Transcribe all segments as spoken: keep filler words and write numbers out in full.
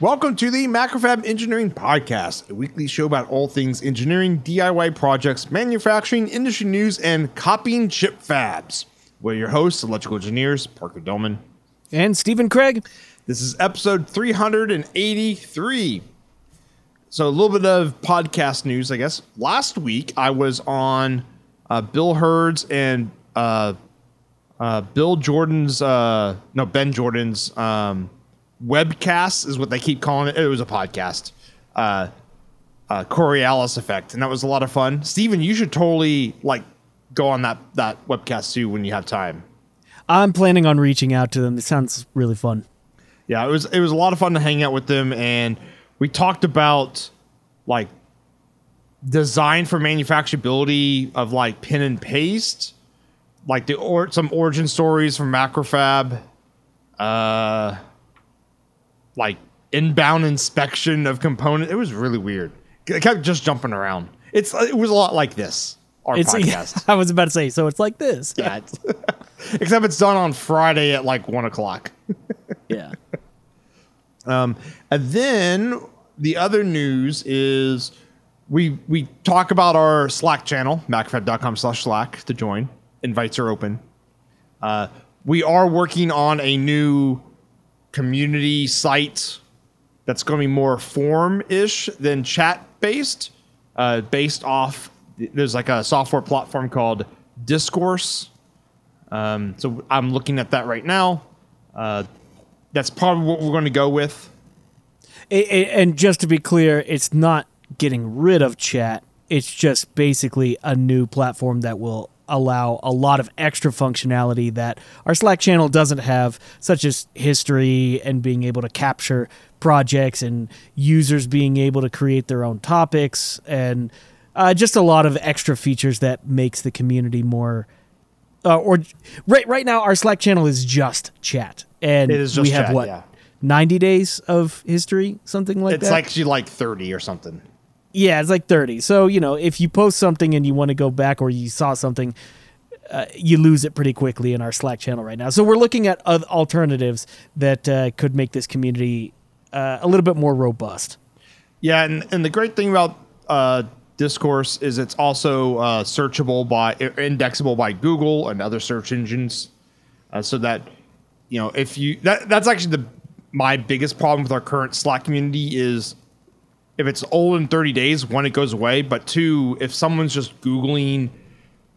Welcome to the Macrofab Engineering Podcast, a weekly show about all things engineering, D I Y projects, manufacturing, industry news, and copying chip fabs. We're your hosts, electrical engineers, Parker Dolman. And Stephen Craig. This is episode three hundred eighty-three. So a little bit of podcast news, I guess. Last week, I was on uh, Bill Hurd's and uh, uh, Bill Jordan's, uh, no, Ben Jordan's um webcast is what they keep calling it. It was a podcast, uh, uh, Coriolis Effect, and that was a lot of fun. Steven, you should totally like go on that that webcast too when you have time. I'm planning on reaching out to them. It sounds really fun. Yeah, it was it was a lot of fun to hang out with them, and we talked about like design for manufacturability of like pin and paste, like the or some origin stories from Macrofab. Uh. Like inbound inspection of components. It was really weird. It kept just jumping around. It's it was a lot like this. Our it's, podcast. Yeah, I was about to say. So it's like this. Yeah. It's, except it's done on Friday at like one o'clock. Yeah. Um, and then the other news is we we talk about our Slack channel, macrofab dot com slash Slack to join. Invites are open. Uh, we are working on a new community site that's going to be more form-ish than chat-based, uh, based off, there's like a software platform called Discourse. Um, so I'm looking at that right now. Uh, that's probably what we're going to go with. It, it, and just to be clear, it's not getting rid of chat. It's just basically a new platform that will allow a lot of extra functionality that our Slack channel doesn't have, such as history and being able to capture projects and users being able to create their own topics and uh, just a lot of extra features that makes the community more uh, or right right now our Slack channel is just chat, and it is just we have chat, what yeah. ninety days of history, something like it's that. It's actually like thirty or something. Yeah, it's like thirty. So, you know, if you post something and you want to go back or you saw something, uh, you lose it pretty quickly in our Slack channel right now. So we're looking at other alternatives that uh, could make this community uh, a little bit more robust. Yeah, and, and the great thing about uh, Discourse is it's also uh, searchable by, indexable by Google and other search engines. Uh, so that, you know, if you, that, that's actually the my biggest problem with our current Slack community is, if it's old in thirty days, one, it goes away. But two, if someone's just Googling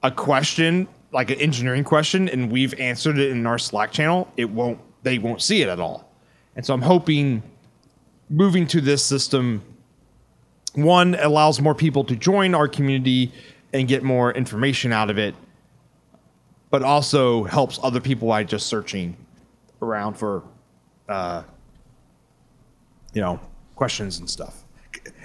a question, like an engineering question, and we've answered it in our Slack channel, it won't, they won't see it at all. And so I'm hoping moving to this system, one, allows more people to join our community and get more information out of it, but also helps other people by just searching around for, uh, you know, questions and stuff.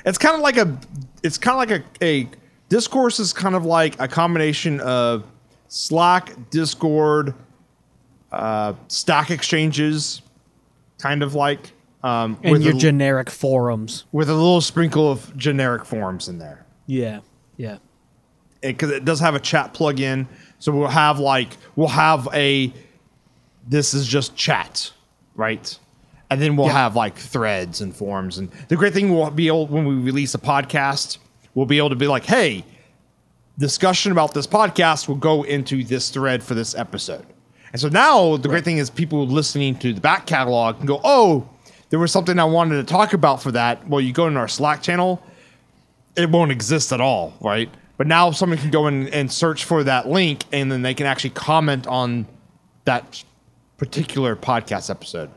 It's kind of like a, it's kind of like a, a Discourse is kind of like a combination of Slack, Discord, uh, Stack Exchanges, kind of like. Um, and with your a, generic forums. With a little sprinkle of generic forums in there. Yeah, yeah. Because it, it does have a chat plugin, so we'll have like, we'll have a, this is just chat, right? And then we'll yeah. have like threads and forums. And the great thing we'll be able, when we release a podcast, we'll be able to be like, hey, discussion about this podcast will go into this thread for this episode. And so now the right. great thing is people listening to the back catalog can go, oh, there was something I wanted to talk about for that. Well, you go in our Slack channel, it won't exist at all, right? But now someone can go in and search for that link, and then they can actually comment on that particular podcast episode.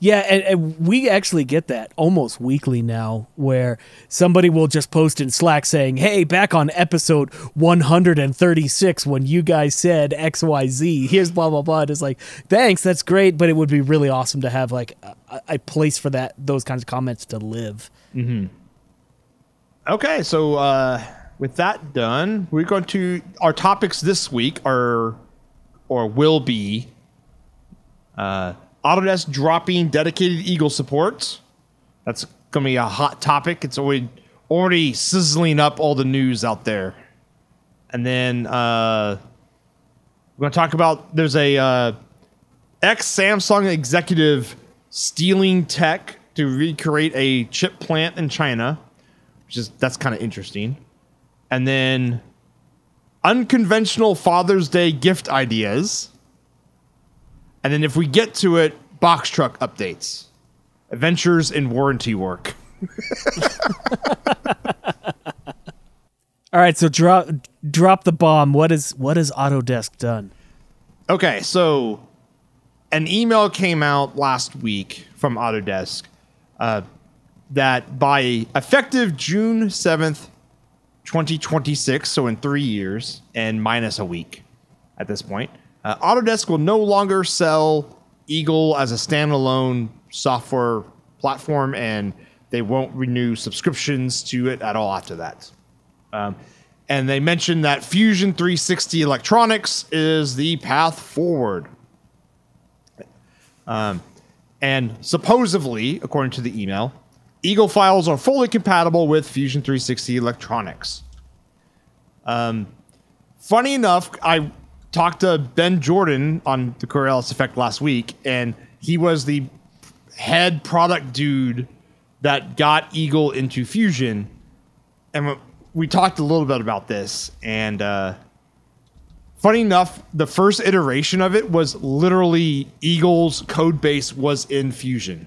Yeah, and, and we actually get that almost weekly now, where somebody will just post in Slack saying, hey, back on episode one hundred thirty-six when you guys said X Y Z, here's blah, blah, blah. And it's like, thanks, that's great, but it would be really awesome to have like a, a place for that, those kinds of comments to live. Mm-hmm. Okay, so uh, with that done, we're going to, our topics this week are, or will be, uh, Autodesk dropping dedicated Eagle support. That's going to be a hot topic. It's already, already sizzling up all the news out there. And then uh, we're going to talk about, there's a uh, ex-Samsung executive stealing tech to recreate a chip plant in China, which is that's kind of interesting. And then unconventional Father's Day gift ideas. And then if we get to it, box truck updates, adventures in warranty work. All right, so drop drop the bomb. What is what has Autodesk done? Okay, so an email came out last week from Autodesk uh, that by effective June seventh, twenty twenty-six, so in three years and minus a week at this point, uh, Autodesk will no longer sell Eagle as a standalone software platform, and they won't renew subscriptions to it at all after that. Um, and they mentioned that Fusion three sixty Electronics is the path forward. Um, and supposedly, according to the email, Eagle files are fully compatible with Fusion three sixty Electronics. Um, funny enough, I talked to Ben Jordan on the Coriolis Effect last week, and he was the head product dude that got Eagle into Fusion. And we talked a little bit about this, and uh, funny enough, the first iteration of it was literally Eagle's code base was in Fusion.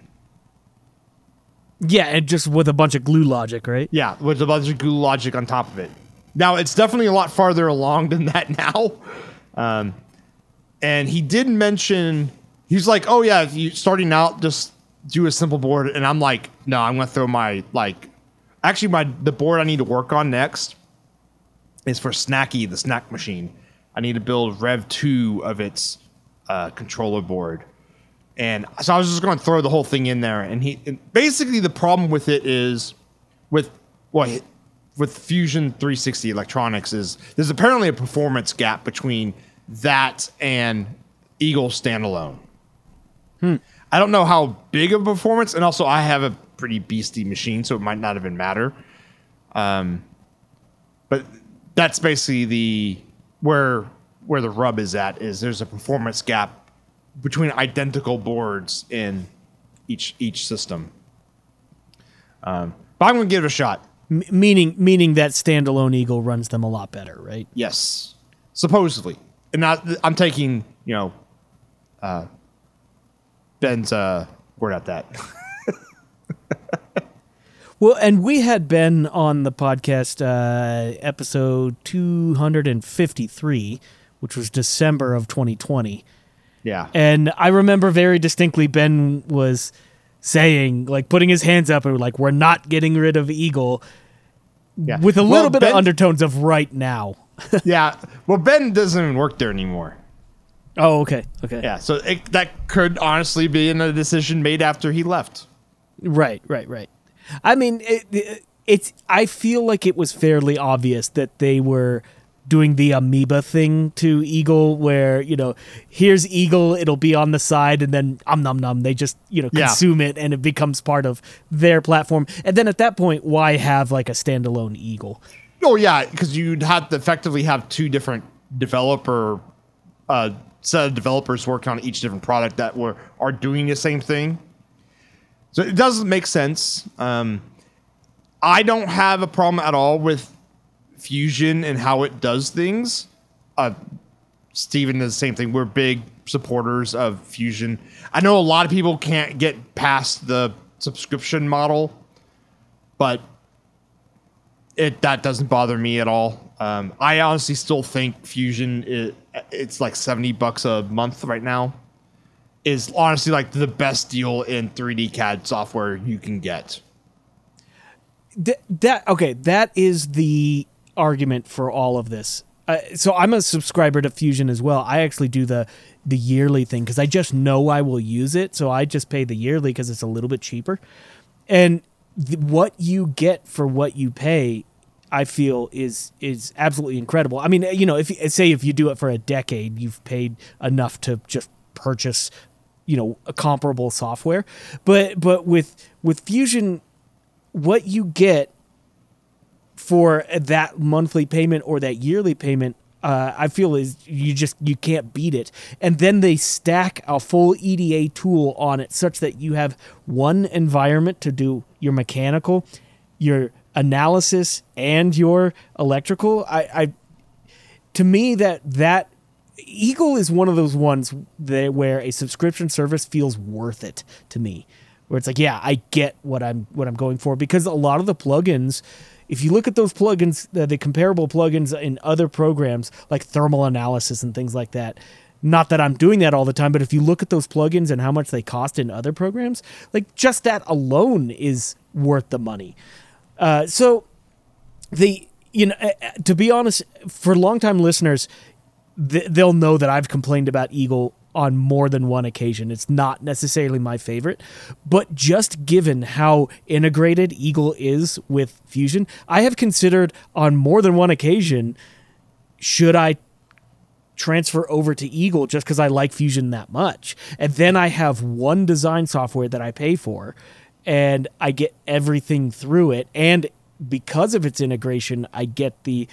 Yeah, and just with a bunch of glue logic, right? Yeah, with a bunch of glue logic on top of it. Now, it's definitely a lot farther along than that now. Um, and he did mention, he was like, oh yeah, if you're starting out, just do a simple board. And I'm like, no, I'm going to throw my, like, actually my the board I need to work on next is for Snacky, the snack machine. I need to build Rev two of its uh, controller board. And so I was just going to throw the whole thing in there. And he and basically the problem with it is with well, with Fusion three sixty Electronics is there's apparently a performance gap between that and Eagle standalone. Hmm. I don't know how big of a performance. And also I have a pretty beastie machine, so it might not even matter. Um, but that's basically the... Where where the rub is at is there's a performance gap between identical boards in each each system. Um, but I'm going to give it a shot. M- meaning meaning that standalone Eagle runs them a lot better, right? Yes, supposedly. And I, I'm taking you know uh, Ben's uh, word at that. Well, and we had Ben on the podcast uh, episode two fifty-three, which was December of twenty twenty. Yeah. And I remember very distinctly Ben was saying, like, putting his hands up and like, we're not getting rid of Eagle yeah. with a well, little bit Ben, of undertones of right now. Yeah. Well, Ben doesn't even work there anymore. Oh, okay. Okay. Yeah. So it, that could honestly be a decision made after he left. Right, right, right. I mean, it, it, it's. I feel like it was fairly obvious that they were doing the amoeba thing to Eagle, where you know, here's Eagle, it'll be on the side, and then om nom nom, they just you know consume yeah. it, and it becomes part of their platform. And then at that point, why have like a standalone Eagle? Oh yeah, because you'd have to effectively have two different developer uh, set of developers working on each different product that were are doing the same thing. So it doesn't make sense. Um, I don't have a problem at all with Fusion and how it does things. Uh, Stephen does the same thing. We're big supporters of Fusion. I know a lot of people can't get past the subscription model, but it that doesn't bother me at all. Um, I honestly still think Fusion, is, it's like seventy bucks a month right now. Is honestly like the best deal in three D C A D software you can get. That, that okay, that is the argument for all of this. Uh, so I'm a subscriber to Fusion as well. I actually do the the yearly thing because I just know I will use it. So I just pay the yearly because it's a little bit cheaper. And th- what you get for what you pay, I feel is is absolutely incredible. I mean, you know, if say if you do it for a decade, you've paid enough to just purchase. You know, a comparable software, but but with with Fusion, what you get for that monthly payment or that yearly payment, uh, I feel is you just you can't beat it. And then they stack a full E D A tool on it such that you have one environment to do your mechanical, your analysis, and your electrical. I, I to me that that Eagle is one of those ones that, where a subscription service feels worth it to me, where it's like, yeah, I get what I'm what I'm going for, because a lot of the plugins, if you look at those plugins, the, the comparable plugins in other programs like thermal analysis and things like that, not that I'm doing that all the time, but if you look at those plugins and how much they cost in other programs, like just that alone is worth the money. Uh, so the you know to be honest, for longtime listeners, they'll know that I've complained about Eagle on more than one occasion. It's not necessarily my favorite, but just given how integrated Eagle is with Fusion, I have considered on more than one occasion, should I transfer over to Eagle just because I like Fusion that much? And then I have one design software that I pay for, and I get everything through it. And because of its integration, I get the...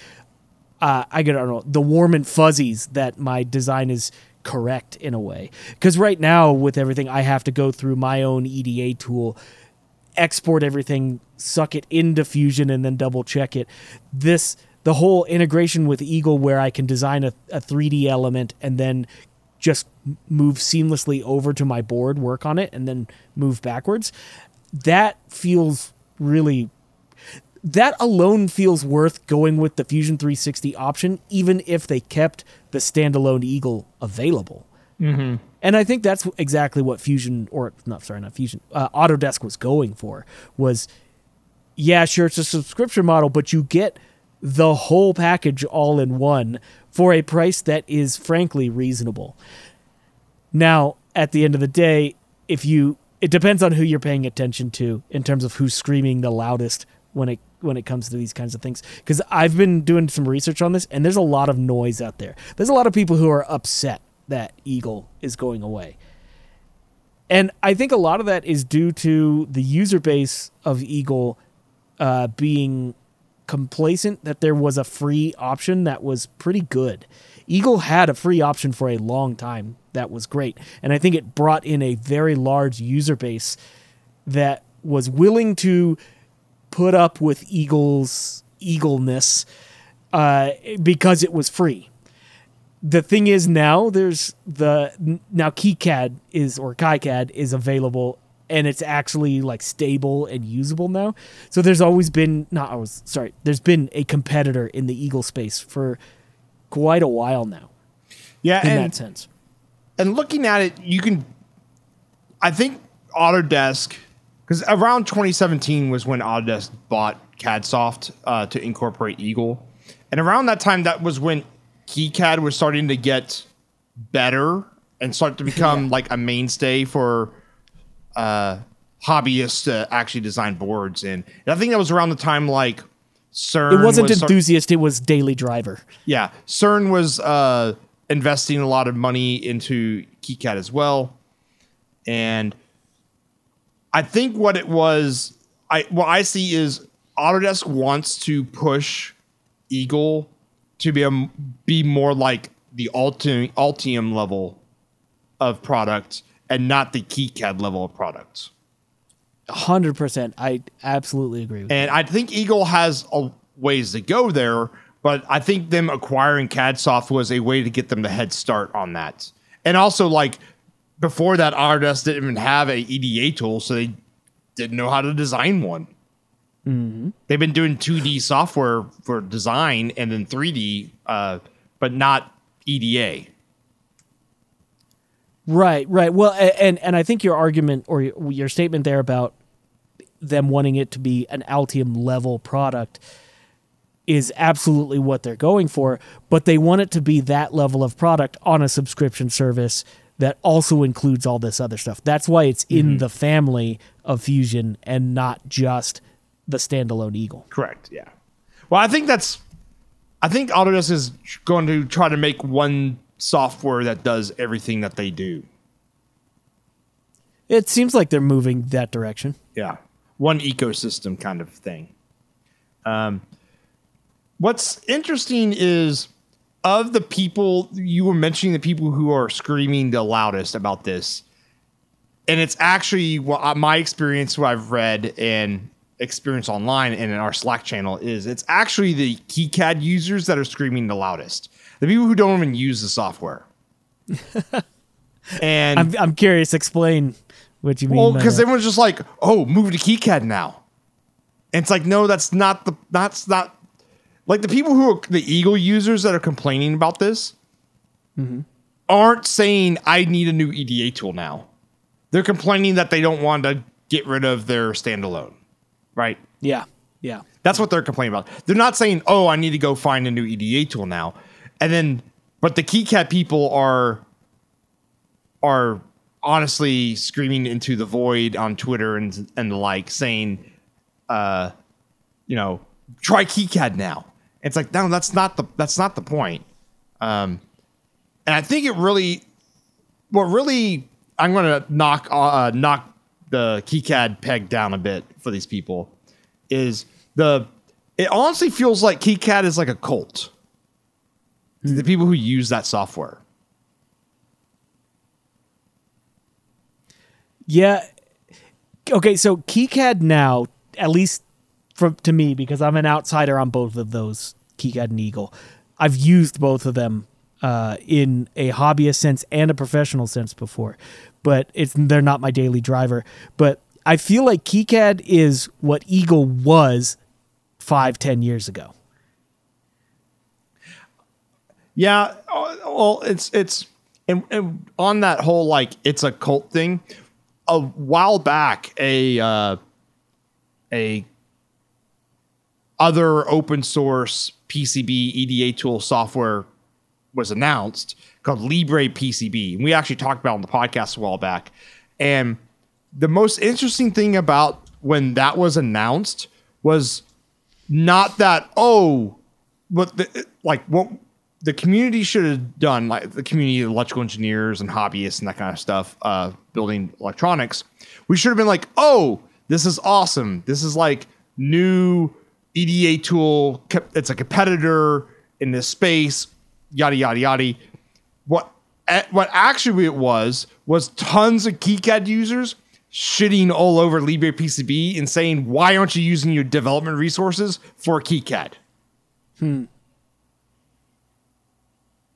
Uh, I don't know, the warm and fuzzies that my design is correct in a way. Because right now with everything, I have to go through my own E D A tool, export everything, suck it into Fusion, and then double check it. This, the whole integration with Eagle where I can design a, a three D element and then just move seamlessly over to my board, work on it, and then move backwards. That feels really... That alone feels worth going with the Fusion three sixty option, even if they kept the standalone Eagle available. Mm-hmm. And I think that's exactly what Fusion, or not, sorry, not Fusion, uh, Autodesk was going for, was, yeah, sure, it's a subscription model, but you get the whole package all in one for a price that is frankly reasonable. Now, at the end of the day, if you, it depends on who you're paying attention to in terms of who's screaming the loudest when it when it comes to these kinds of things, because I've been doing some research on this, and there's a lot of noise out there. There's a lot of people who are upset that Eagle is going away, and I think a lot of that is due to the user base of Eagle uh, being complacent that there was a free option that was pretty good. Eagle had a free option for a long time that was great, and I think it brought in a very large user base that was willing to put up with Eagle's Eagleness uh, because it was free. The thing is now there's the now KiCad is or KiCad is available, and it's actually like stable and usable now. So there's always been not always sorry there's been a competitor in the Eagle space for quite a while now. Yeah, in and, that sense. And looking at it, you can, I think Autodesk. Because around twenty seventeen was when Autodesk bought CadSoft uh, to incorporate Eagle. And around that time, that was when KiCad was starting to get better and start to become yeah. like a mainstay for uh, hobbyists to actually design boards. And I think that was around the time like CERN. It wasn't was enthusiast. Start- it was daily driver. Yeah. CERN was uh, investing a lot of money into KiCad as well. And I think what it was, I what I see is Autodesk wants to push Eagle to be a, be more like the Altium, Altium level of product and not the KiCad level of product. one hundred percent. I absolutely agree with and that. And I think Eagle has a ways to go there, but I think them acquiring CadSoft was a way to get them the head start on that. And also, like, before that, Autodesk didn't even have an E D A tool, so they didn't know how to design one. Mm-hmm. They've been doing two D software for design and then three D, uh, but not E D A. Right, right. Well, and and I think your argument or your statement there about them wanting it to be an Altium level product is absolutely what they're going for, but they want it to be that level of product on a subscription service that also includes all this other stuff. That's why it's in mm-hmm. the family of Fusion and not just the standalone Eagle. Correct, yeah. Well, I think that's... I think Autodesk is going to try to make one software that does everything that they do. It seems like they're moving that direction. Yeah. One ecosystem kind of thing. Um, what's interesting is of the people you were mentioning, the people who are screaming the loudest about this, and it's actually what my experience, what I've read and experience online and in our Slack channel is, it's actually the KiCad users that are screaming the loudest. The people who don't even use the software. And I'm, I'm curious. Explain what you mean. Well, because everyone's just like, "Oh, move to KiCad now." And it's like, no, that's not the that's not like the people who are the Eagle users that are complaining about this mm-hmm. aren't saying I need a new E D A tool now. They're complaining that they don't want to get rid of their standalone, right? Yeah, yeah. That's what they're complaining about. They're not saying, "Oh, I need to go find a new E D A tool now," and then, but the KiCad people are. are honestly screaming into the void on Twitter and and the like, saying, uh, you know, try KiCad now. It's like, no, that's not the that's not the point. Um, and I think it really, what really, I'm gonna knock uh, knock the KiCad peg down a bit for these people is the. It honestly feels like KiCad is like a cult. Mm-hmm. The people who use that software. Yeah. Okay, so KiCad now, at least from to me, because I'm an outsider on both of those, KiCad and Eagle. I've used both of them uh, in a hobbyist sense and a professional sense before, but it's they're not my daily driver. But I feel like KiCad is what Eagle was five, ten years ago. Yeah, well, it's it's and, and on that whole like it's a cult thing. A while back, a uh, a other open source P C B E D A tool software was announced called LibrePCB. And we actually talked about it on the podcast a while back. And the most interesting thing about when that was announced was not that, oh, what the, like what the community should have done, like the community of electrical engineers and hobbyists and that kind of stuff, uh, building electronics, we should have been like, oh, this is awesome. This is like new E D A tool. It's a competitor in this space, yada, yada, yada. What what actually it was, was tons of KiCad users shitting all over LibrePCB and saying, why aren't you using your development resources for KiCad? Hmm.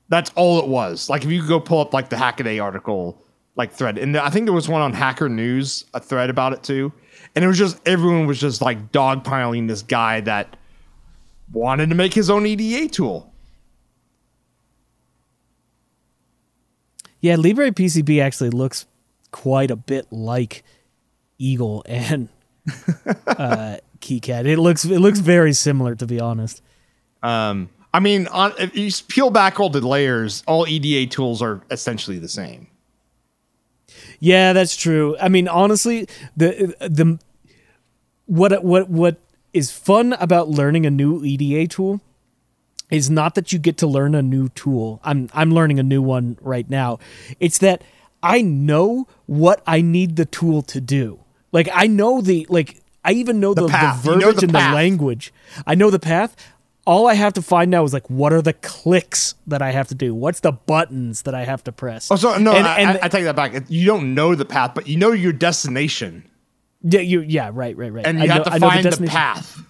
That's all it was. Like if you go pull up like the Hackaday article, like thread. And I think there was one on Hacker News, a thread about it too. And it was just, everyone was just like dogpiling this guy that wanted to make his own E D A tool. Yeah, LibrePCB actually looks quite a bit like Eagle and uh, KiCad. It looks, it looks very similar, to be honest. Um, I mean, on, if you peel back all the layers, all E D A tools are essentially the same. Yeah, that's true. I mean, honestly, the the what what what is fun about learning a new E D A tool is not that you get to learn a new tool. I'm I'm learning a new one right now. It's that I know what I need the tool to do. Like I know the like I even know the, the, the verbiage you know the and path. The language. I know the path. All I have to find now is like, what are the clicks that I have to do? What's the buttons that I have to press? Oh, so no, and, I, and I, I take that back. You don't know the path, but you know your destination. Yeah, you, yeah, right, right, right. And you I have know, to find the, the path.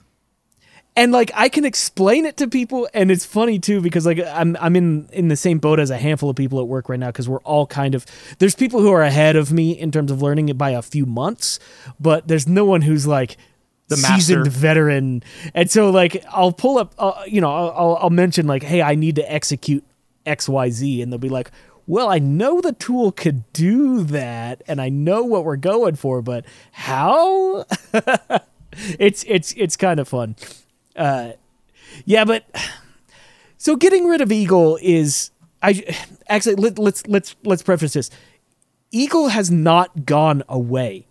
And like, I can explain it to people, and it's funny too because like I'm I'm in in the same boat as a handful of people at work right now because we're all kind of there's people who are ahead of me in terms of learning it by a few months, but there's no one who's like. The seasoned veteran. And so like I'll pull up uh, you know I'll, I'll mention like, hey, I need to execute X Y Z, and they'll be like, well, I know the tool could do that and I know what we're going for, but how? it's it's it's kind of fun. Uh yeah, but so getting rid of Eagle is I actually let, let's let's let's preface this. Eagle has not gone away.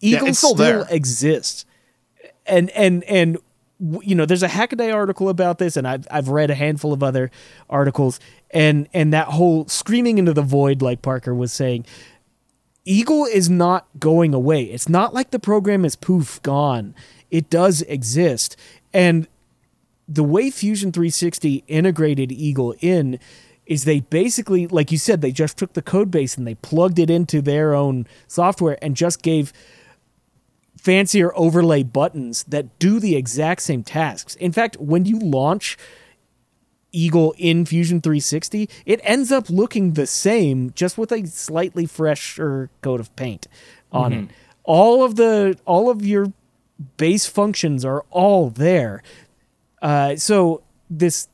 Eagle yeah, still, still exists. And, and, and, you know, there's a Hackaday article about this, and I've, I've read a handful of other articles, and, and that whole screaming into the void, like Parker was saying, Eagle is not going away. It's not like the program is poof gone. It does exist. And the way Fusion three sixty integrated Eagle in is they basically, like you said, they just took the code base and they plugged it into their own software and just gave fancier overlay buttons that do the exact same tasks. In fact, when you launch Eagle in Fusion three sixty, it ends up looking the same, just with a slightly fresher coat of paint on mm-hmm. it. All of the all of your base functions are all there. Uh, so this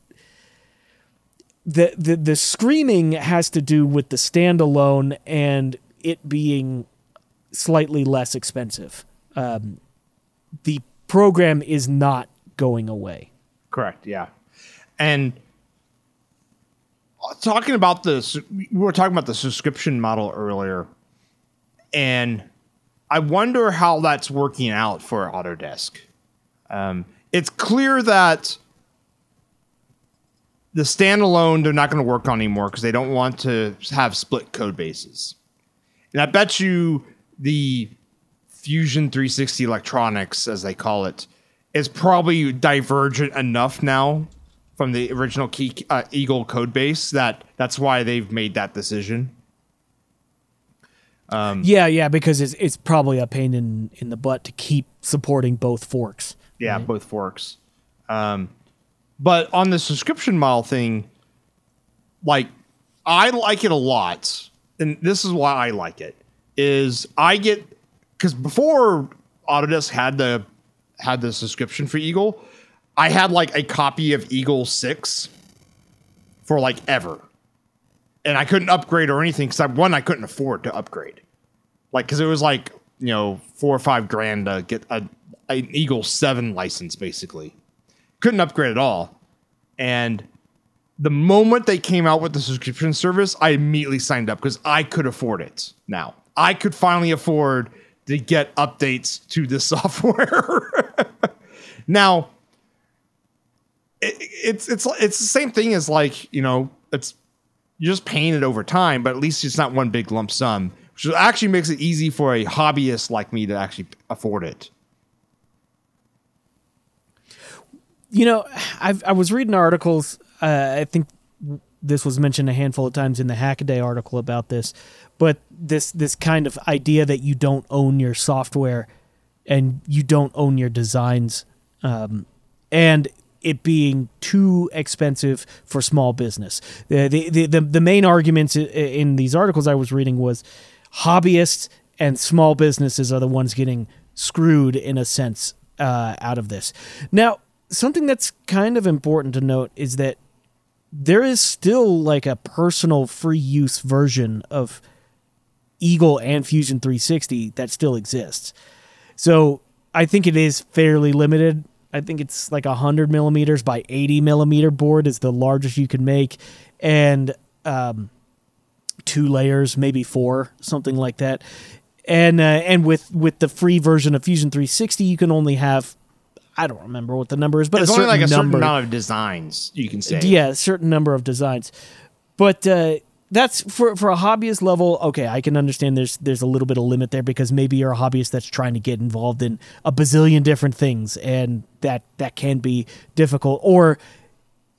the, the the screaming has to do with the standalone and it being slightly less expensive. Um, the program is not going away. Correct. Yeah, and talking about this, we were talking about the subscription model earlier, and I wonder how that's working out for Autodesk. Um, it's clear that the standalone, they're not going to work on anymore because they don't want to have split code bases. And I bet you the Fusion three sixty Electronics, as they call it, is probably divergent enough now from the original Key, uh, Eagle code base that that's why they've made that decision. Um, yeah, yeah, because it's it's probably a pain in, in the butt to keep supporting both forks. Yeah, right? both forks. Um, but on the subscription model thing, like, I like it a lot, and this is why I like it, is I get... Because before Autodesk had the had the subscription for Eagle, I had, like, a copy of Eagle six for, like, ever. And I couldn't upgrade or anything because, I, one, I couldn't afford to upgrade. Like, because it was, like, you know, four or five grand to get a, an Eagle seven license, basically. Couldn't upgrade at all. And the moment they came out with the subscription service, I immediately signed up because I could afford it now. I could finally afford to get updates to the software. Now, it, it's it's it's the same thing as, like, you know, it's you're just paying it over time, but at least it's not one big lump sum, which actually makes it easy for a hobbyist like me to actually afford it. You know, I've, I was reading articles. Uh, I think this was mentioned a handful of times in the Hackaday article about this, but this this kind of idea that you don't own your software and you don't own your designs, um, and it being too expensive for small business. The, the, the, the main arguments in these articles I was reading was hobbyists and small businesses are the ones getting screwed, in a sense, uh, out of this. Now, something that's kind of important to note is that there is still, like, a personal free use version of Eagle and Fusion three sixty that still exists. So I think it is fairly limited. I think it's like a hundred millimeters by eighty millimeter board is the largest you can make, and um, two layers, maybe four, something like that. And uh, and with with the free version of Fusion three sixty, you can only have, I don't remember what the number is, but it's a certain only like a number, certain amount of designs you can say. Yeah, a certain number of designs, but. Uh, That's for for a hobbyist level. Okay, I can understand there's there's a little bit of limit there because maybe you're a hobbyist that's trying to get involved in a bazillion different things, and that that can be difficult. Or,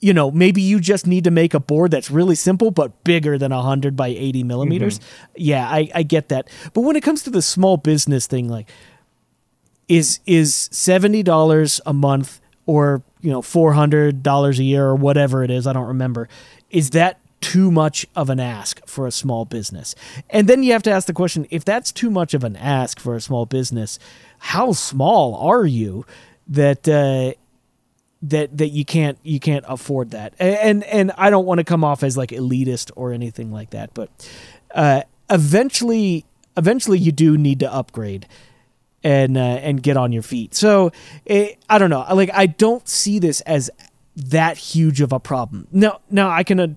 you know, maybe you just need to make a board that's really simple but bigger than one hundred by eighty millimeters. Mm-hmm. Yeah, I, I get that. But when it comes to the small business thing, like, is is seventy dollars a month or, you know, four hundred dollars a year or whatever it is, I don't remember, is that too much of an ask for a small business? And then you have to ask the question, if that's too much of an ask for a small business, how small are you that uh, that that you can't you can't afford that? And and I don't want to come off as, like, elitist or anything like that, but uh, eventually eventually you do need to upgrade and uh, and get on your feet. So it, I don't know, like, I don't see this as that huge of a problem. Now now I can. Uh,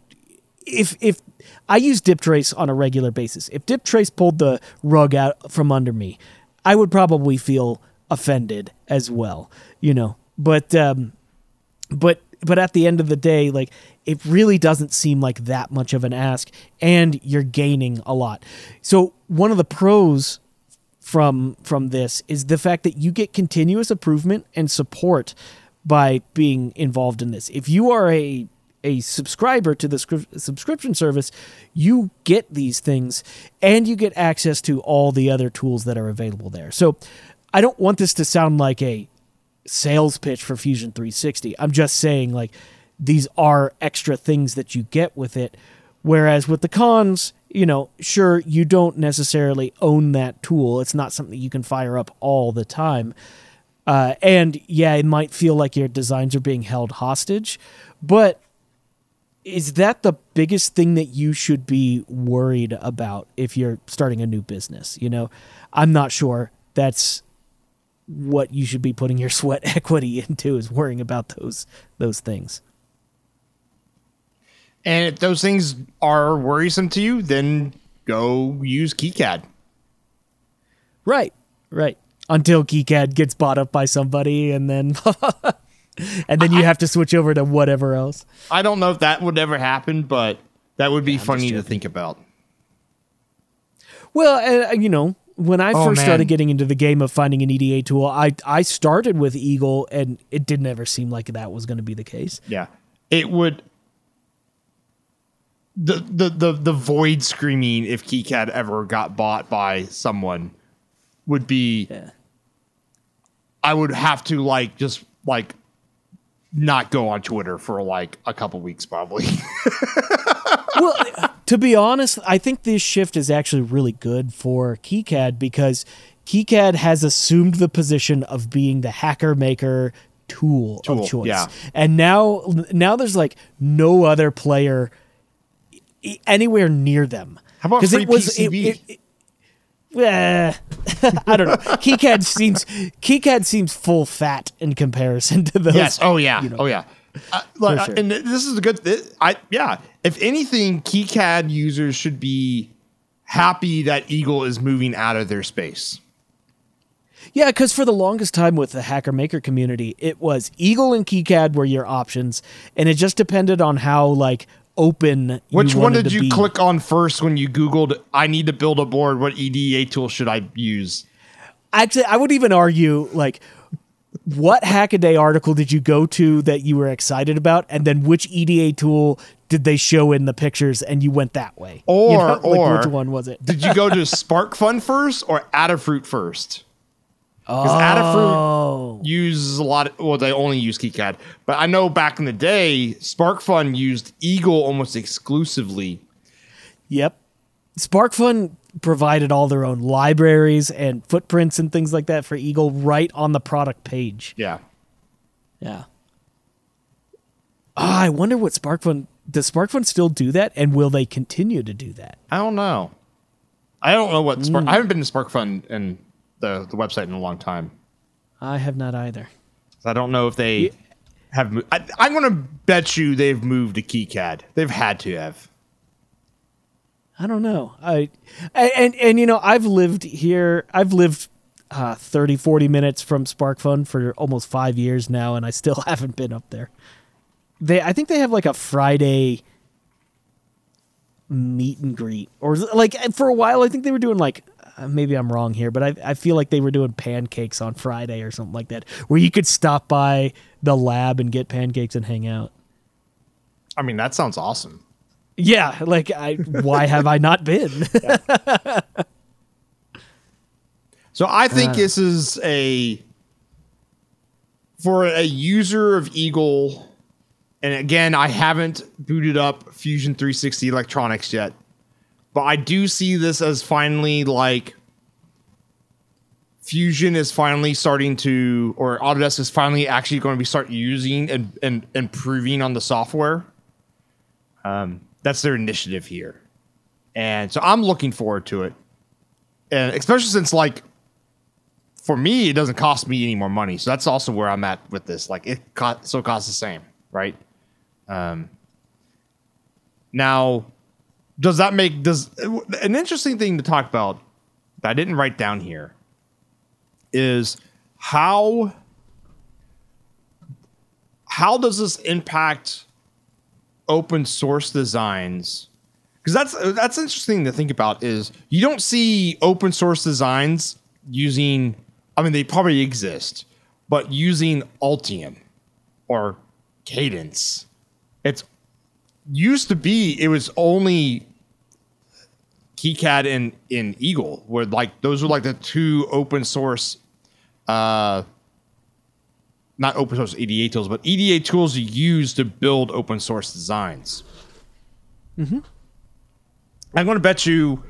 If if I use DipTrace on a regular basis, if DipTrace pulled the rug out from under me, I would probably feel offended as well, you know. But um, but but at the end of the day, like, it really doesn't seem like that much of an ask, and you're gaining a lot. So one of the pros from from this is the fact that you get continuous improvement and support by being involved in this. If you are a a subscriber to the scrip- subscription service, you get these things and you get access to all the other tools that are available there. So I don't want this to sound like a sales pitch for Fusion three sixty. I'm just saying, like, these are extra things that you get with it. Whereas with the cons, you know, sure, you don't necessarily own that tool. It's not something you can fire up all the time. Uh, and yeah, it might feel like your designs are being held hostage, but is that the biggest thing that you should be worried about if you're starting a new business? You know, I'm not sure that's what you should be putting your sweat equity into, is worrying about those those things. And if those things are worrisome to you, then go use KiCad. Right, right. Until KiCad gets bought up by somebody, and then... And then you I, have to switch over to whatever else. I don't know if that would ever happen, but that would be yeah, funny to think about. Well, uh, you know, when I oh, first man. started getting into the game of finding an E D A tool, I, I started with Eagle, and it didn't ever seem like that was going to be the case. Yeah, it would. The, the, the, the void screaming if KiCad ever got bought by someone would be... Yeah. I would have to, like, just, like... not go on Twitter for like a couple weeks, probably. Well, to be honest, I think this shift is actually really good for KiCad, because KiCad has assumed the position of being the hacker maker tool, tool of choice. Yeah. And now, now there's like no other player anywhere near them. How about free it was, P C B? It, it, it, uh, I don't know. KiCad seems KiCad seems full fat in comparison to those. Yes. Oh yeah. You know, oh yeah. Uh, like, sure. And this is a good. This, I yeah. If anything, KiCad users should be happy that Eagle is moving out of their space. Yeah, because for the longest time with the hacker maker community, it was Eagle and KiCad were your options, and it just depended on how like open. Which one did you be. click on first when you Googled, I need to build a board, what E D A tool should I use? Actually, I would even argue, like, what Hackaday article did you go to that you were excited about? And then which E D A tool did they show in the pictures and you went that way? Or, you know, or like, which one was it? Did you go to SparkFun first or Adafruit first? Because oh. Adafruit uses a lot of, well, they only use KiCad. But I know back in the day, SparkFun used Eagle almost exclusively. Yep. SparkFun provided all their own libraries and footprints and things like that for Eagle right on the product page. Yeah. Yeah. Oh, I wonder what SparkFun, does SparkFun still do that? And will they continue to do that? I don't know. I don't know what Spark, mm. I haven't been to SparkFun and The, the website in a long time. I have not either. I don't know if they yeah. have moved. I, I'm going to bet you they've moved to KiCad. They've had to have. I don't know. I and and you know, I've lived here. I've lived uh, thirty, forty minutes from SparkFun for almost five years now, and I still haven't been up there. They, I think they have like a Friday meet and greet, or like for a while, I think they were doing like. Maybe I'm wrong here, but I, I feel like they were doing pancakes on Friday or something like that, where you could stop by the lab and get pancakes and hang out. I mean, that sounds awesome. Yeah, like, I, why have I not been? Yeah. So I think uh, this is a, for a user of Eagle, and again, I haven't booted up Fusion three sixty Electronics yet, but I do see this as finally like Fusion is finally starting to, or Autodesk is finally actually going to be start using and, and improving on the software. Um, that's their initiative here. And so I'm looking forward to it. And especially since, like, for me, it doesn't cost me any more money. So that's also where I'm at with this. Like, it co- so it costs the same, right? Um, now, Does that make does an interesting thing to talk about that I didn't write down here is how how does this impact open source designs? Because that's that's interesting to think about, is you don't see open source designs using, I mean, they probably exist, but using Altium or cadence. It's used to be, it was only KiCad and in Eagle were like, those were like the two open source, uh, not open source E D A tools, but E D A tools you use to build open source designs. Mm-hmm. I'm going to bet you,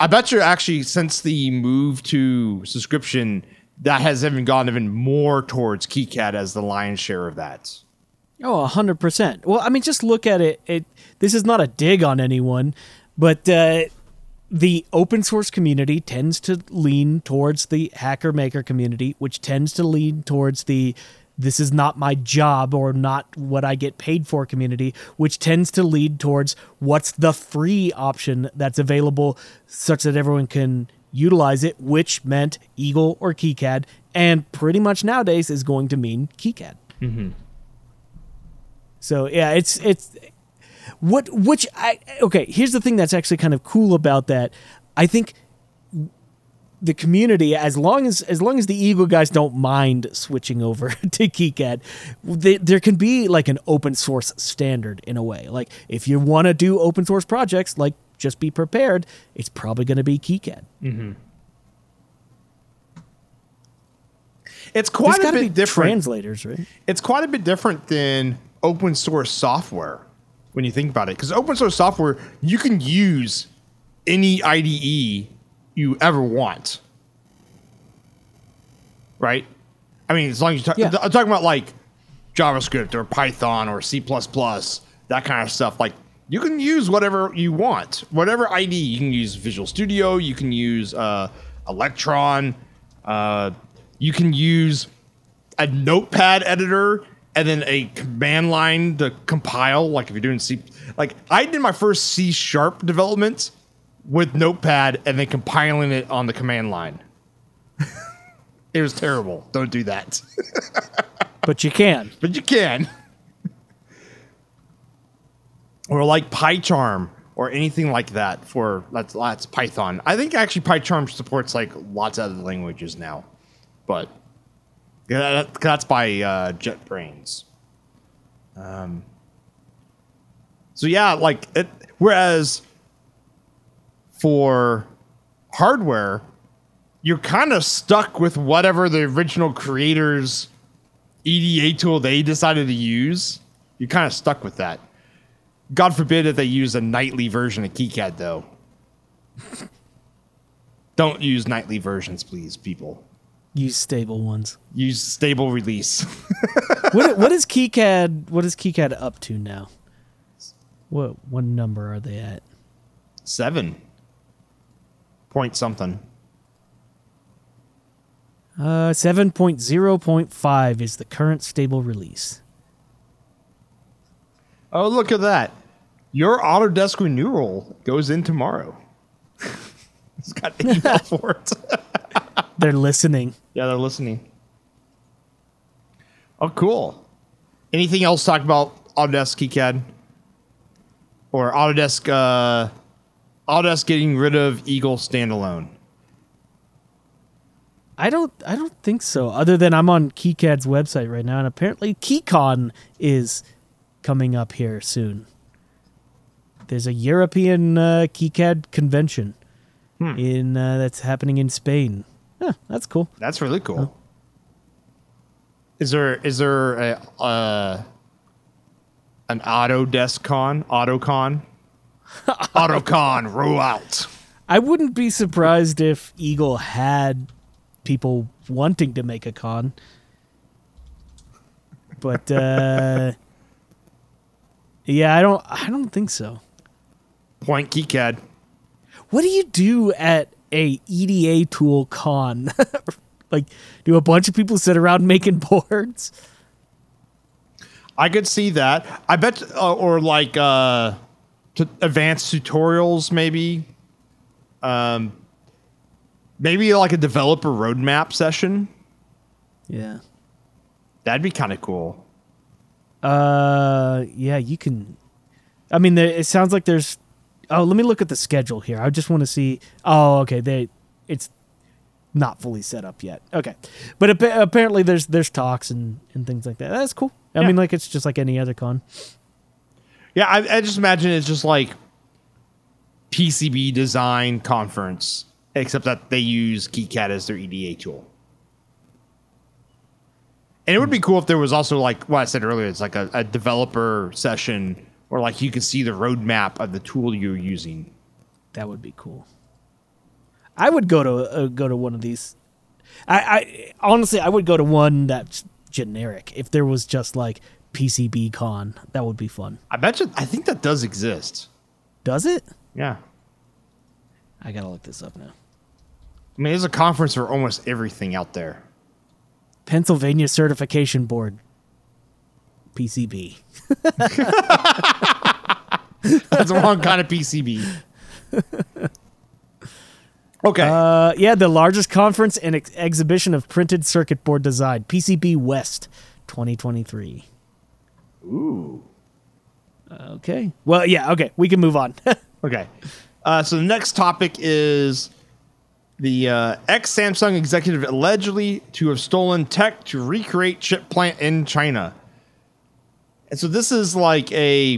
I bet you actually since the move to subscription, that has even gone even more towards KiCad as the lion's share of that. Oh, one hundred percent. Well, I mean, just look at it. It this is not a dig on anyone, but uh, the open source community tends to lean towards the hacker maker community, which tends to lean towards the this is not my job or not what I get paid for community, which tends to lead towards what's the free option that's available such that everyone can utilize it, which meant Eagle or KiCad, and pretty much nowadays is going to mean KiCad. Mm-hmm. So yeah, it's it's what which I okay. Here's the thing that's actually kind of cool about that. I think the community, as long as as long as the Eagle guys don't mind switching over to KiCad, they, there can be like an open source standard in a way. Like if you want to do open source projects, like just be prepared. It's probably going to be KiCad. Mm-hmm. It's quite There's a bit different. Translators, right? It's quite a bit different than open source software when you think about it, because open source software you can use any I D E you ever want, right? I mean, as long as you talk, yeah. I'm talking about like JavaScript or Python or C plus plus, that kind of stuff. Like you can use whatever you want, whatever I D E. You can use Visual Studio, you can use uh, Electron, uh, you can use a notepad editor. And then a command line to compile, like if you're doing C, like I did my first C sharp development with Notepad and then compiling it on the command line. It was terrible. Don't do that. But you can. But you can. Or like PyCharm or anything like that for that's, that's Python. I think actually PyCharm supports like lots of other languages now, but. Yeah, that's by uh, JetBrains. Um, so yeah, like it, whereas for hardware, you're kind of stuck with whatever the original creator's E D A tool they decided to use. You're kind of stuck with that. God forbid that they use a nightly version of KiCad, though. Don't use nightly versions, please, people. Use stable ones. Use stable release. what, what is KiCad? What is KiCad up to now? What what number are they at? Seven point something. Uh, seven point zero point five is the current stable release. Oh, look at that! Your Autodesk renewal goes in tomorrow. It's got an email for it. They're listening. Yeah, they're listening. Oh, cool. Anything else to talk about Autodesk KiCad? Or Autodesk uh, Autodesk getting rid of Eagle standalone? I don't I don't think so. Other than I'm on KiCad's website right now, and apparently KiCon is coming up here soon. There's a European uh, KiCad convention hmm. in uh, that's happening in Spain. Yeah, that's cool. That's really cool. Oh. Is there is there a, uh, an Autodesk con? Autocon? Autocon, roll out. I wouldn't be surprised if Eagle had people wanting to make a con. But uh, yeah, I don't I don't think so. Point KiCad. What do you do at a E D A tool con? Like, do a bunch of people sit around making boards? I could see that. I bet, uh, or like uh, t- advanced tutorials, maybe. Um, maybe like a developer roadmap session. Yeah, that'd be kind of cool. Uh, yeah, you can. I mean, there, it sounds like there's. Oh, let me look at the schedule here. I just want to see. Oh, okay. They, it's not fully set up yet. Okay, but ap- apparently there's there's talks and, and things like that. That's cool. I yeah. mean, like, it's just like any other con. Yeah, I, I just imagine it's just like P C B design conference, except that they use KiCad as their E D A tool. And it would be cool if there was also, like what I said earlier, it's like a, a developer session where, like, you could see the roadmap of the tool you're using. That would be cool. I would go to uh, go to one of these. I, I honestly, I would go to one that's generic. If there was just like P C B Con, that would be fun. I bet you. I think that does exist. Does it? Yeah. I gotta look this up now. I mean, there's a conference for almost everything out there. Pennsylvania Certification Board. P C B. That's the wrong kind of P C B. Okay. Uh, yeah, the largest conference and ex- exhibition of printed circuit board design, P C B West, twenty twenty-three. Ooh. Okay. Well, yeah, okay. We can move on. Okay. Uh, so the next topic is the uh, ex-Samsung executive allegedly to have stolen tech to recreate chip plant in China. And so this is like a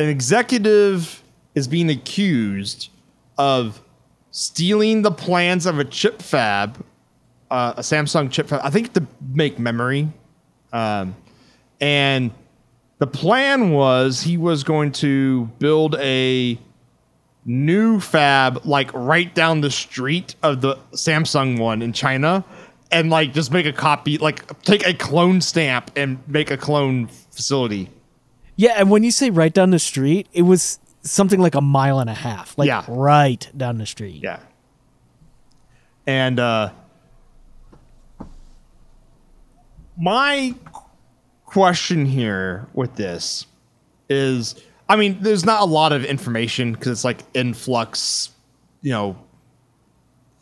an executive is being accused of stealing the plans of a chip fab, uh, a Samsung chip fab, I think to make memory. Um, and the plan was he was going to build a new fab, like right down the street of the Samsung one in China, and like just make a copy, like take a clone stamp and make a clone facility. Yeah. And when you say right down the street, it was something like a mile and a half, like yeah. right down the street. Yeah. And uh, my question here with this is, I mean, there's not a lot of information because it's like in flux, you know,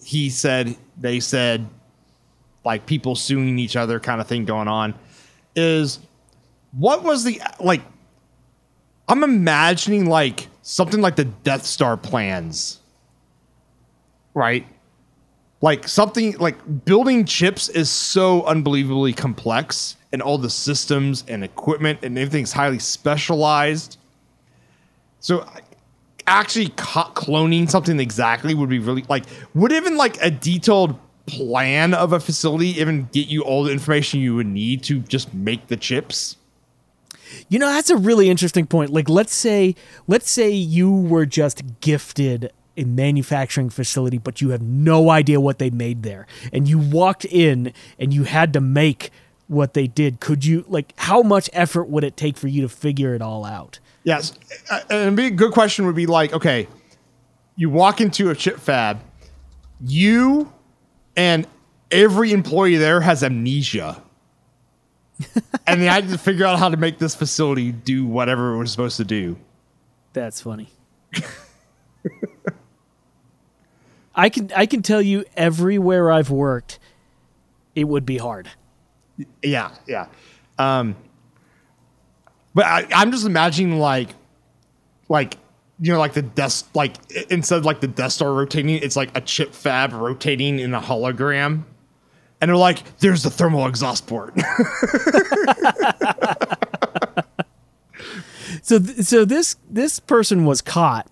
he said, they said, like people suing each other kind of thing going on. Is what was the, like, I'm imagining like something like the Death Star plans, right? Like something like building chips is so unbelievably complex, and all the systems and equipment and everything's highly specialized. So actually co- cloning something exactly would be really like, would even like a detailed plan of a facility even get you all the information you would need to just make the chips? You know, that's a really interesting point. Like, let's say, let's say you were just gifted a manufacturing facility, but you have no idea what they made there, and you walked in and you had to make what they did. Could you, like, how much effort would it take for you to figure it all out? Yes, and a good question would be like, okay, you walk into a chip fab, you and every employee there has amnesia. And they had to figure out how to make this facility do whatever it was supposed to do. That's funny. I can I can tell you everywhere I've worked, it would be hard. Yeah, yeah. Um, but I, I'm just imagining like, like you know, like the desk, like instead of like the Death Star rotating, it's like a chip fab rotating in a hologram. And they're like, there's the thermal exhaust port. so th- so this this person was caught.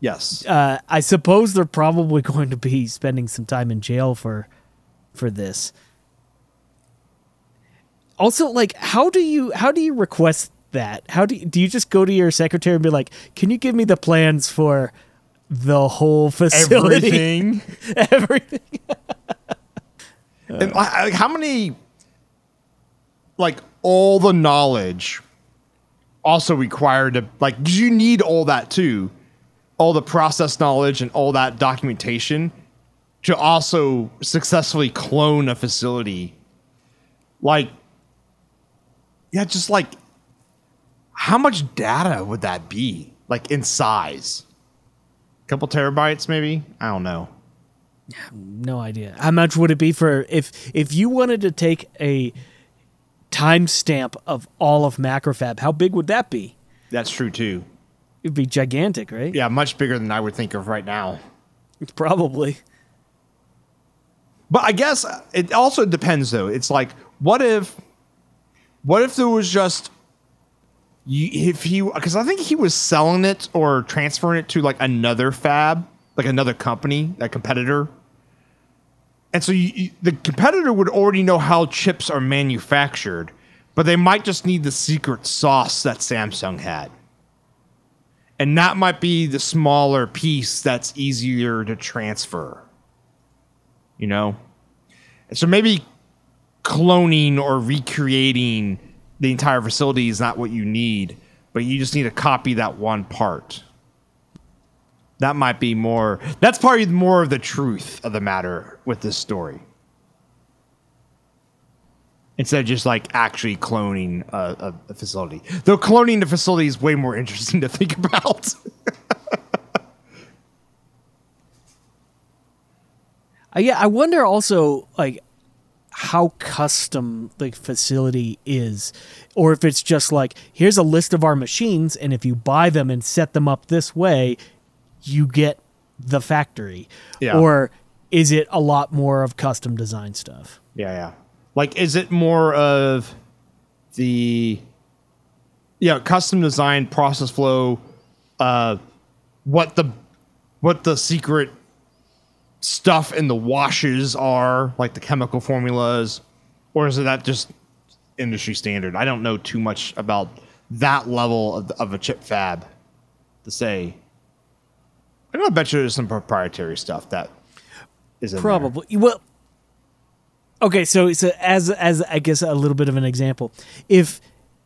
Yes. Uh, I suppose they're probably going to be spending some time in jail for for this. Also, like, how do you how do you request that? How do you, do you just go to your secretary and be like, can you give me the plans for the whole facility? Everything. Everything. Uh, and like, how many, like, all the knowledge also required to, like, you need all that too, all the process knowledge and all that documentation to also successfully clone a facility. Like, yeah, just like, how much data would that be? Like, in size? A couple terabytes, maybe? I don't know. No idea. How much would it be for if if you wanted to take a timestamp of all of Macrofab? How big would that be? That's true too. It'd be gigantic, right? Yeah, much bigger than I would think of right now. Probably. But I guess it also depends, though. It's like, what if What if there was just, if he, because I think he was selling it or transferring it to like another fab, like another company, a competitor. And so you, the competitor would already know how chips are manufactured, but they might just need the secret sauce that Samsung had. And that might be the smaller piece that's easier to transfer, you know? And so maybe cloning or recreating the entire facility is not what you need, but you just need to copy that one part. That might be more, that's probably more of the truth of the matter with this story. Instead of just like actually cloning a, a facility. Though cloning the facility is way more interesting to think about. uh, yeah, I wonder also like how custom the facility is, or if it's just like, here's a list of our machines, and if you buy them and set them up this way, you get the factory. Yeah. Or is it a lot more of custom design stuff? Yeah, yeah. Like, is it more of the, you know, custom design process flow, uh, what the what the secret stuff in the washes are, like the chemical formulas, or is it that just industry standard? I don't know too much about that level of, of a chip fab to say. I don't know, I bet you there's some proprietary stuff that is in probably there. Well. Okay, so so as as I guess a little bit of an example, if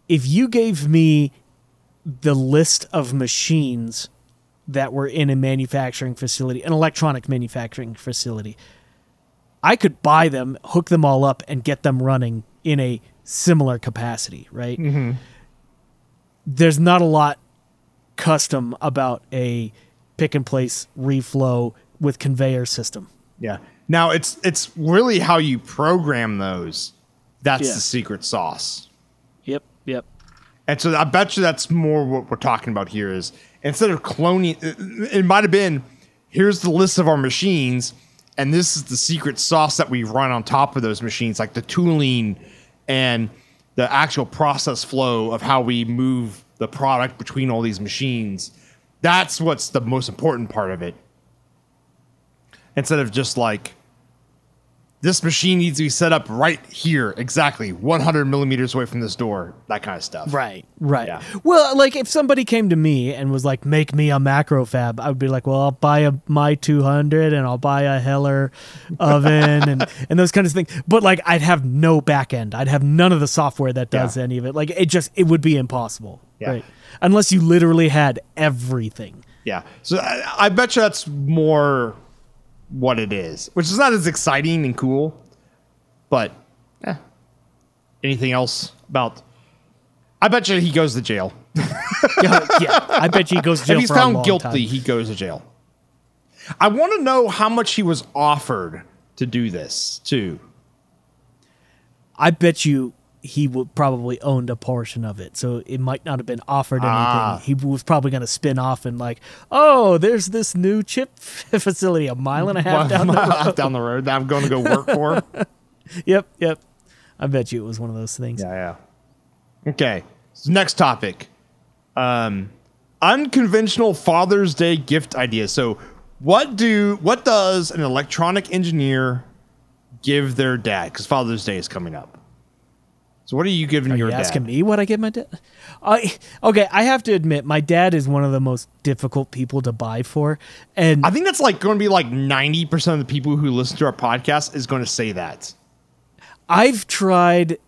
if you gave me the list of machines that were in a manufacturing facility, an electronic manufacturing facility, I could buy them, hook them all up, and get them running in a similar capacity, right? Mm-hmm. There's not a lot custom about a pick and place reflow with conveyor system. Yeah. Now, it's it's really how you program those. That's yeah. the secret sauce. Yep, yep. And so I bet you that's more what we're talking about here is, instead of cloning, it, it might have been, here's the list of our machines, and this is the secret sauce that we run on top of those machines, like the tooling and the actual process flow of how we move the product between all these machines. That's what's the most important part of it. Instead of just like, this machine needs to be set up right here, exactly one hundred millimeters away from this door, that kind of stuff. Right, right. Yeah. Well, like if somebody came to me and was like, make me a Macrofab, I would be like, well, I'll buy a my two hundred and I'll buy a Heller oven and, and those kinds of things. But like, I'd have no back end. I'd have none of the software that does yeah. any of it. Like it just, it would be impossible. Yeah. Right? Unless you literally had everything. Yeah. So I, I bet you that's more what it is, which is not as exciting and cool, but eh. Anything else about, I bet you he goes to jail. yeah, yeah, I bet you he goes to jail. If he's for found a long guilty, time. He goes to jail. I want to know how much he was offered to do this too. I bet you he would probably owned a portion of it, so it might not have been offered anything. Ah. He was probably going to spin off and like, oh, there's this new chip facility a mile and a half down the road. down the road that I'm going to go work for. Yep, yep. I bet you it was one of those things. Yeah, yeah. Okay, so next topic. Um, unconventional Father's Day gift ideas. So what do what does an electronic engineer give their dad? Because Father's Day is coming up. So what are you giving are your you dad? Are you asking me what I give my dad? I Okay, I have to admit, my dad is one of the most difficult people to buy for. And I think that's like going to be like ninety percent of the people who listen to our podcast is going to say that. I've tried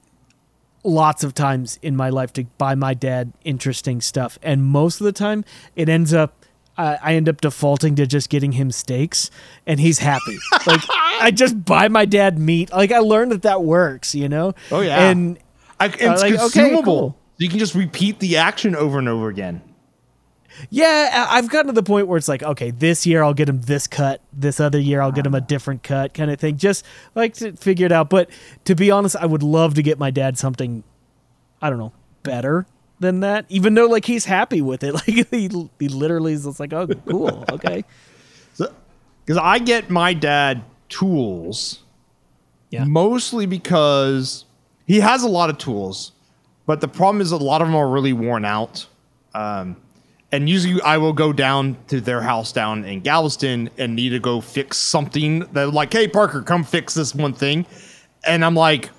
lots of times in my life to buy my dad interesting stuff. And most of the time, it ends up, uh, I end up defaulting to just getting him steaks. And he's happy. Like, I just buy my dad meat. Like, I learned that that works, you know? Oh, yeah. And I, it's uh, like, consumable. Okay, cool. You can just repeat the action over and over again. Yeah, I've gotten to the point where it's like, okay, this year I'll get him this cut. This other year I'll get him a different cut kind of thing. Just like to figure it out. But to be honest, I would love to get my dad something, I don't know, better than that. Even though, like, he's happy with it. Like, he, he literally is just like, oh, cool, okay. So, 'cause I get my dad tools, yeah. mostly because he has a lot of tools. But the problem is a lot of them are really worn out. Um, and usually I will go down to their house down in Galveston and need to go fix something. They're like, hey, Parker, come fix this one thing. And I'm like,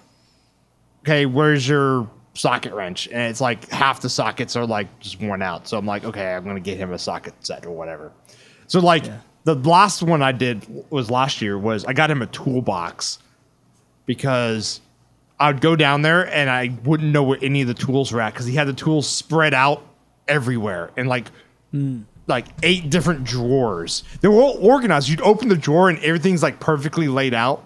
okay, where's your socket wrench? And it's like half the sockets are like just worn out. So I'm like, okay, I'm going to get him a socket set or whatever. So like yeah. the last one I did was last year was I got him a toolbox because I would go down there and I wouldn't know where any of the tools were at because he had the tools spread out everywhere in like mm. like eight different drawers. They were all organized. You'd open the drawer and everything's like perfectly laid out.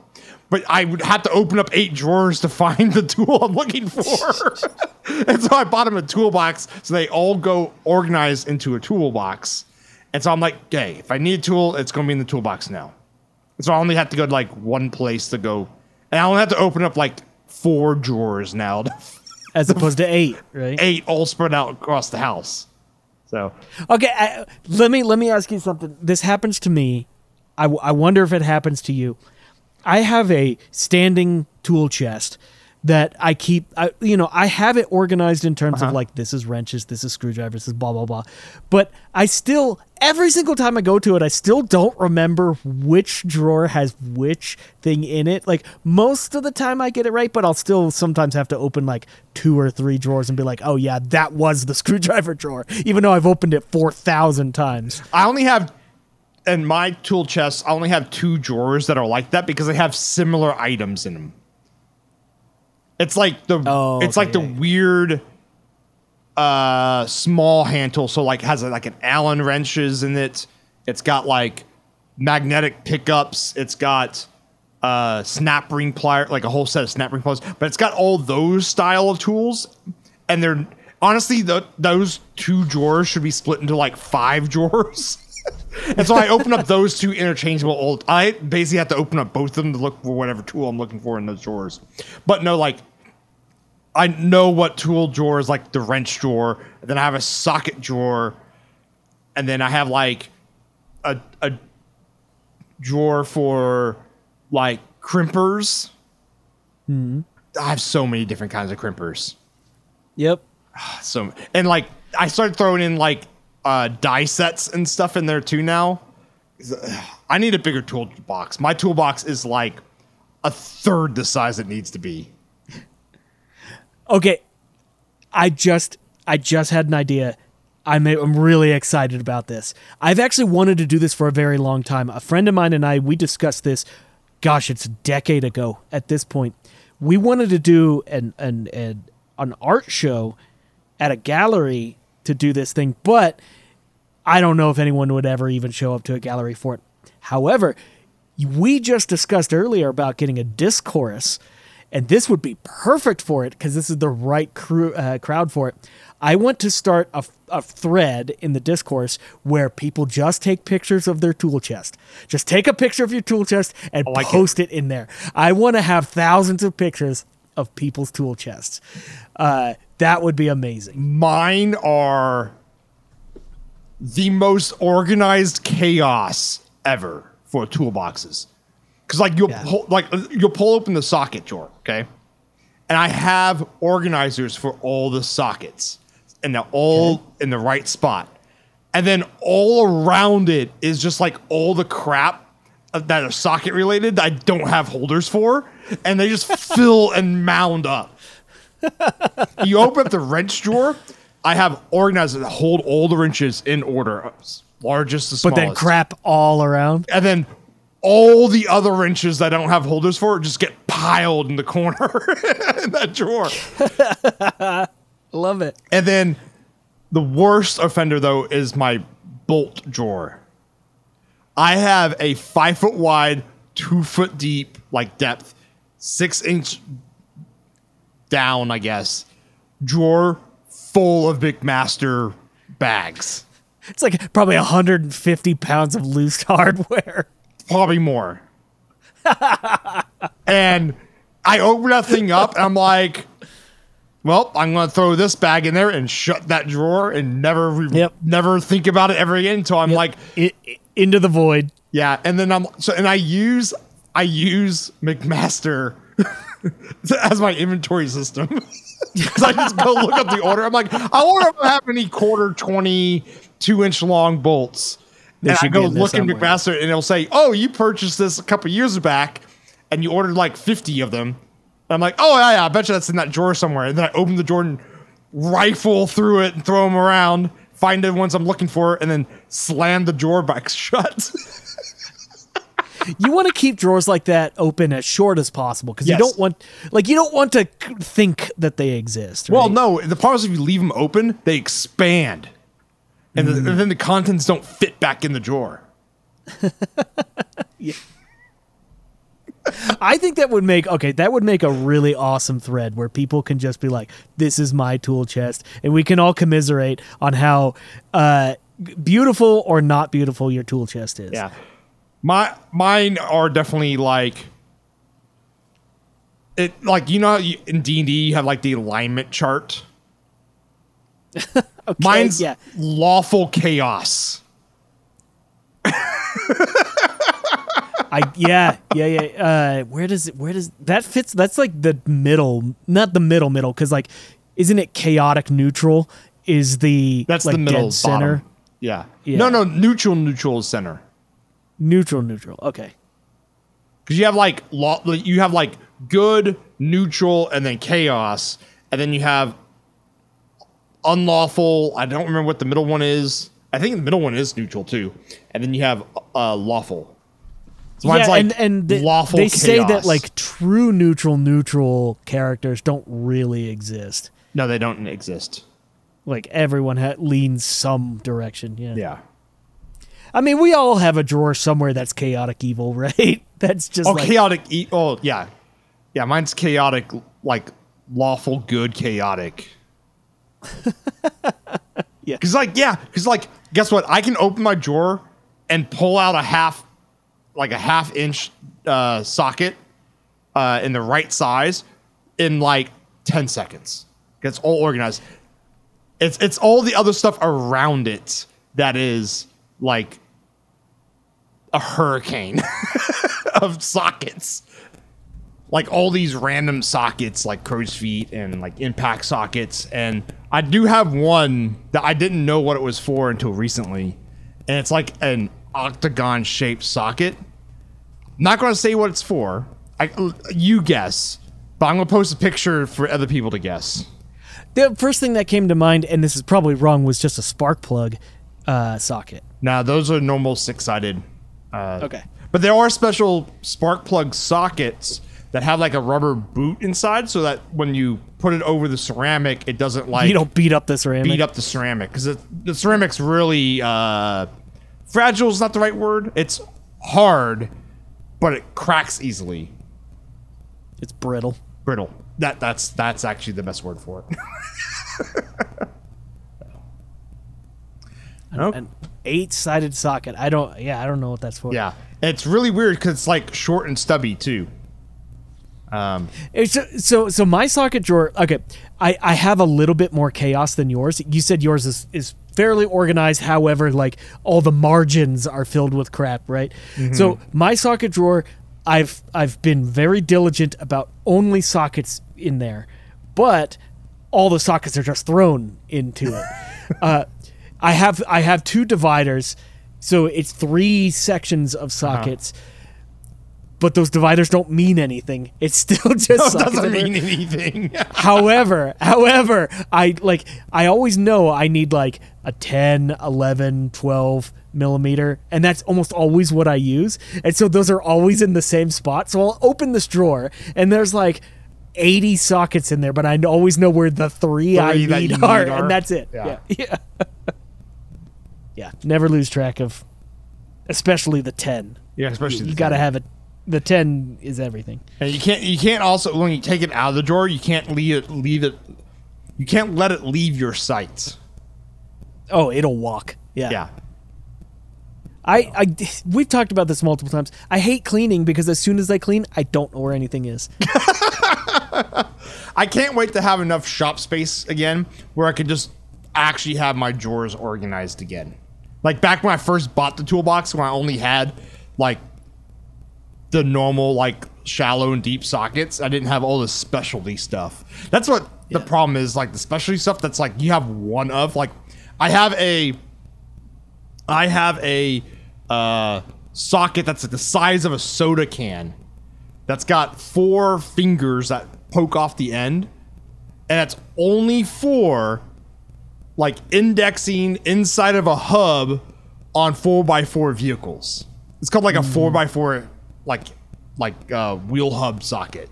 But I would have to open up eight drawers to find the tool I'm looking for. And so I bought them a toolbox. So they all go organized into a toolbox. And so I'm like, hey, if I need a tool, it's going to be in the toolbox now. And so I only have to go to like one place to go. And I only have to open up like four drawers now. As opposed to eight, right? Eight all spread out across the house. So, okay. I, let me, let me ask you something. This happens to me. I, I wonder if it happens to you. I have a standing tool chest that I keep, I, you know, I have it organized in terms uh-huh. of like, this is wrenches, this is screwdrivers, this is blah, blah, blah. But I still, every single time I go to it, I still don't remember which drawer has which thing in it. Like most of the time I get it right, but I'll still sometimes have to open like two or three drawers and be like, oh yeah, that was the screwdriver drawer, even though I've opened it four thousand times. I only have... And my tool chest, I only have two drawers that are like that because they have similar items in them. It's like the oh, it's okay, like yeah, the yeah. weird uh, small hand tool. So like has a, like an Allen wrenches in it. It's got like magnetic pickups. It's got uh, snap ring pliers, like a whole set of snap ring pliers. But it's got all those style of tools, and they're honestly the, those two drawers should be split into like five drawers. And so I open up those two interchangeable old. I basically have to open up both of them to look for whatever tool I'm looking for in those drawers. But no, like, I know what tool drawer is, like the wrench drawer. And then I have a socket drawer. And then I have, like, a, a drawer for, like, crimpers. Mm-hmm. I have so many different kinds of crimpers. Yep. So, and, like, I started throwing in, like, Uh, die sets and stuff in there too now. I need a bigger toolbox. My toolbox is like a third the size it needs to be. Okay, I just I just had an idea. I'm I'm really excited about this. I've actually wanted to do this for a very long time. A friend of mine and I, we discussed this. Gosh, it's a decade ago at this point. We wanted to do an an an, an art show at a gallery to do this thing, but I don't know if anyone would ever even show up to a gallery for it. However, we just discussed earlier about getting a Discourse, and this would be perfect for it because this is the right crew, uh, crowd for it. I want to start a, a thread in the Discourse where people just take pictures of their tool chest. Just take a picture of your tool chest and oh, post it in there. I want to have thousands of pictures of people's tool chests. Uh, that would be amazing. Mine are the most organized chaos ever for toolboxes. Because like you'll yeah. pull, like you'll pull open the socket drawer, okay? And I have organizers for all the sockets, and they're all okay. in the right spot. And then all around it is just like all the crap that are socket related that I don't have holders for, and they just fill and mound up. You open up the wrench drawer, I have organized to hold all the wrenches in order, largest to smallest. But then crap all around. And then all the other wrenches that I don't have holders for just get piled in the corner in that drawer. Love it. And then the worst offender, though, is my bolt drawer. I have a five foot wide, two foot deep, like depth, six inch down, I guess, drawer full of McMaster bags. It's like probably one hundred fifty pounds of loose hardware. Probably more. And I open that thing up and I'm like, well, I'm going to throw this bag in there and shut that drawer and never, re- yep. never think about it ever again until I'm yep. like... It, it, into the void. Yeah. And then I'm so and I use I use McMaster as my inventory system. Because I just go look up the order. I'm like, I wonder if I have any quarter twenty-two inch long bolts. They and I go look in McMaster and it'll say, oh, you purchased this a couple years back and you ordered like fifty of them. And I'm like, oh, yeah, yeah, I bet you that's in that drawer somewhere. And then I open the drawer and rifle through it and throw them around, find the ones I'm looking for, and then slam the drawer back shut. You want to keep drawers like that open as short as possible because yes. you don't want, like, you don't want to think that they exist. Right? Well, no, the problem is if you leave them open, they expand, and, mm. the, and then the contents don't fit back in the drawer. Yeah. I think that would make okay. That would make a really awesome thread where people can just be like, "This is my tool chest," and we can all commiserate on how uh, beautiful or not beautiful your tool chest is. Yeah. My mine are definitely like it, like you know, how you, in D and D you have like the alignment chart. Okay, mine's yeah. lawful chaos. I yeah yeah yeah. Uh, where does it? Where does that fits? That's like the middle, not the middle middle, because like, isn't it chaotic neutral? Is the that's like, the middle center? Yeah. yeah. No no neutral neutral is center. Neutral, neutral. Okay. Because you have like law, you have like good, neutral, and then chaos, and then you have unlawful. I don't remember what the middle one is. I think the middle one is neutral too, and then you have uh, lawful. So yeah, like and, and the, lawful. They chaos. Say that like true neutral, neutral characters don't really exist. No, they don't exist. Like everyone ha- leans some direction. Yeah. Yeah. I mean, we all have a drawer somewhere that's chaotic evil, right? That's just oh, like... chaotic e- oh, yeah. Yeah, mine's chaotic, like, lawful good chaotic. Yeah. Because, like, yeah, because, like, guess what? I can open my drawer and pull out a half, like, a half-inch uh, socket uh, in the right size in, like, ten seconds. It's all organized. It's It's all the other stuff around it that is... like a hurricane of sockets, like all these random sockets, like crow's feet and like impact sockets. And I do have one that I didn't know what it was for until recently. And it's like an octagon shaped socket. I'm not going to say what it's for. I, you guess, but I'm going to post a picture for other people to guess. The first thing that came to mind, and this is probably wrong, was just a spark plug uh, socket. Now, those are normal six-sided. Uh, okay. But there are special spark plug sockets that have like a rubber boot inside so that when you put it over the ceramic, it doesn't like... You don't beat up the ceramic. Beat up the ceramic. Because the ceramic's really... Uh, fragile is not the right word. It's hard, but it cracks easily. It's brittle. Brittle. That That's, that's actually the best word for it. Nope. An eight-sided socket. I don't. Yeah, I don't know what that's for. Yeah, and it's really weird because it's like short and stubby too. Um. It's, so so my socket drawer. Okay, I, I have a little bit more chaos than yours. You said yours is, is fairly organized. However, like all the margins are filled with crap, right? Mm-hmm. So my socket drawer, I've I've been very diligent about only sockets in there, but all the sockets are just thrown into it. uh. I have I have two dividers, so it's three sections of sockets, uh-huh. but those dividers don't mean anything. It's still just no, sockets. It doesn't mean anything. however, however, I like I always know I need like a ten, eleven, twelve millimeter, and that's almost always what I use. And so those are always in the same spot. So I'll open this drawer, and there's like eighty sockets in there, but I always know where the three, three I need, need are, are, and that's it. Yeah. yeah. yeah. Yeah, never lose track of, especially the ten. Yeah, especially you, the you gotta ten. Have it. The ten is everything. And you can't. You can't also when you take it out of the drawer, you can't leave it. Leave it. You can't let it leave your sight. Oh, it'll walk. Yeah. Yeah. I, I we've talked about this multiple times. I hate cleaning because as soon as I clean, I don't know where anything is. I can't wait to have enough shop space again where I can just actually have my drawers organized again. Like back when I first bought the toolbox, when I only had like the normal like shallow and deep sockets. I didn't have all the specialty stuff. That's what yeah. the problem is, like the specialty stuff that's like you have one of. Like I have a I have a uh, socket that's the size of a soda can that's got four fingers that poke off the end, and that's only for like indexing inside of a hub on four by four vehicles. It's called like a four by four like like uh, wheel hub socket.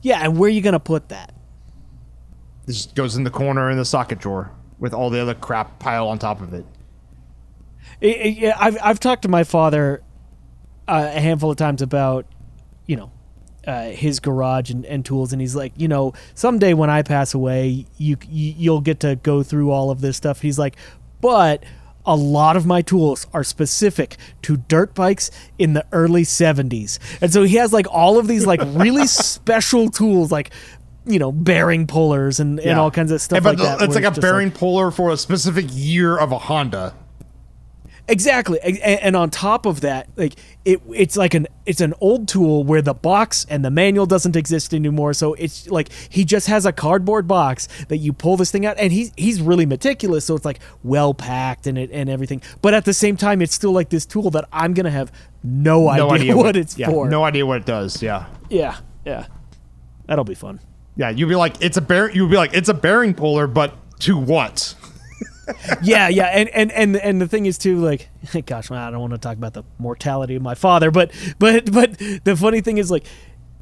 Yeah, and where are you going to put that? This goes in the corner in the socket drawer with all the other crap piled on top of it. It, it I've I've talked to my father uh, a handful of times about, you know, Uh, his garage and, and tools, and he's like, you know, someday when I pass away, you, you you'll get to go through all of this stuff. He's like, but a lot of my tools are specific to dirt bikes in the early seventies, and so he has like all of these like really special tools, like, you know, bearing pullers and, yeah. and all kinds of stuff and, like but that. It's like it's a bearing like, puller for a specific year of a Honda. Exactly, and, and on top of that, like it, it's like an it's an old tool where the box and the manual doesn't exist anymore. So it's like he just has a cardboard box that you pull this thing out, and he's he's really meticulous. So it's like well packed and it and everything. But at the same time, it's still like this tool that I'm gonna have no, no idea, idea what, what it's yeah, for. No idea what it does. Yeah. Yeah. Yeah. That'll be fun. Yeah, you'll be like it's a bear. You'll be like it's a bearing puller, but to what? yeah, yeah, and, and and and the thing is too, like, gosh, well, I don't want to talk about the mortality of my father, but but but the funny thing is, like,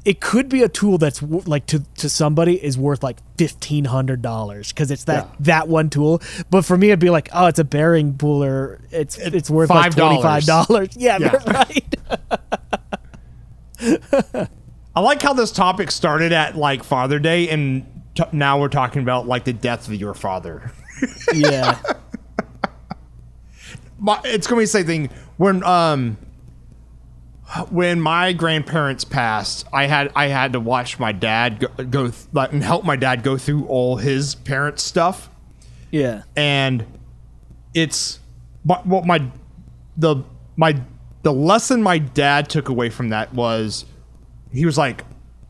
it could be a tool that's w- like to, to somebody is worth like fifteen hundred dollars because it's that yeah. that one tool, but for me it'd be like, oh, it's a bearing puller, it's it, it's worth five dollars. Like twenty five dollars. Yeah, yeah. Right. I like how this topic started at like Father Day, and t- now we're talking about like the death of your father. Yeah, my, it's gonna be the same thing when um when my grandparents passed. I had I had to watch my dad go, go th- and help my dad go through all his parents' stuff. Yeah, and it's what well, my the my the lesson my dad took away from that was he was like,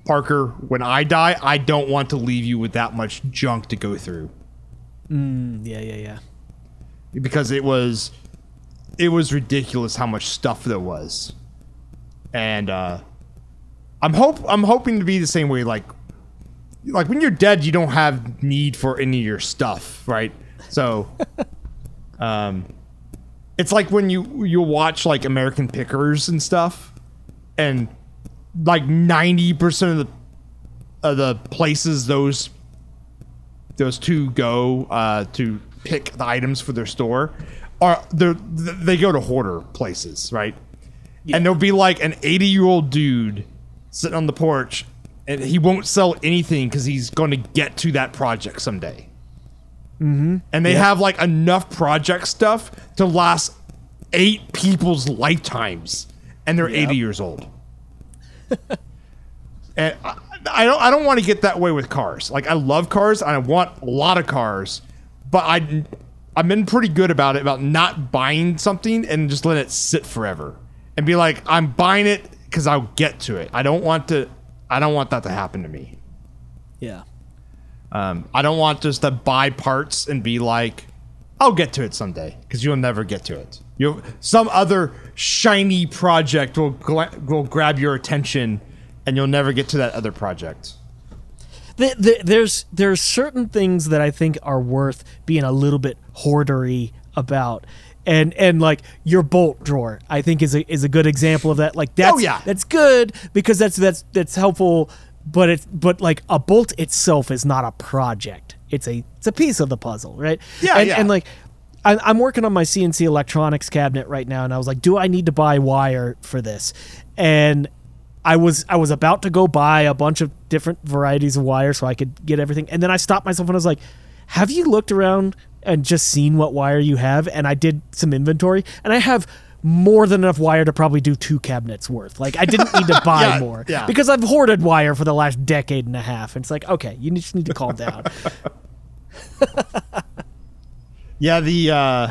Parker, when I die, I don't want to leave you with that much junk to go through. Mm, yeah, yeah, yeah. Because it was, it was ridiculous how much stuff there was, and uh, I'm hope I'm hoping to be the same way. Like, like when you're dead, you don't have need for any of your stuff, right? So, um, it's like when you you watch like American Pickers and stuff, and like ninety percent of the of the places those. Those two go uh, to pick the items for their store, are they go to hoarder places, right? Yeah. And there'll be like an eighty-year-old dude sitting on the porch, and he won't sell anything because he's going to get to that project someday. Mm-hmm. And they yeah. have like enough project stuff to last eight people's lifetimes, and they're yep. eighty years old. And I, I don't. I don't want to get that way with cars. Like I love cars, and I want a lot of cars, but I, I've been pretty good about it about not buying something and just letting it sit forever, and be like, I'm buying it because I'll get to it. I don't want to. I don't want that to happen to me. Yeah. Um. I don't want just to buy parts and be like, I'll get to it someday, because you'll never get to it. You some other shiny project will gla- will grab your attention. And you'll never get to that other project. The, the, there's there's certain things that I think are worth being a little bit hoardery about, and and like your bolt drawer, I think is a is a good example of that. Like that's oh, yeah. that's good because that's that's that's helpful, but it's but like a bolt itself is not a project. It's a it's a piece of the puzzle, right? Yeah, and, yeah. and like. I'm working on my C N C electronics cabinet right now, and I was like, do I need to buy wire for this? And I was I was about to go buy a bunch of different varieties of wire so I could get everything. And then I stopped myself and I was like, have you looked around and just seen what wire you have? And I did some inventory, and I have more than enough wire to probably do two cabinets worth. Like I didn't need to buy yeah, more yeah. because I've hoarded wire for the last decade and a half. And it's like, okay, you just need to calm down. yeah, the uh,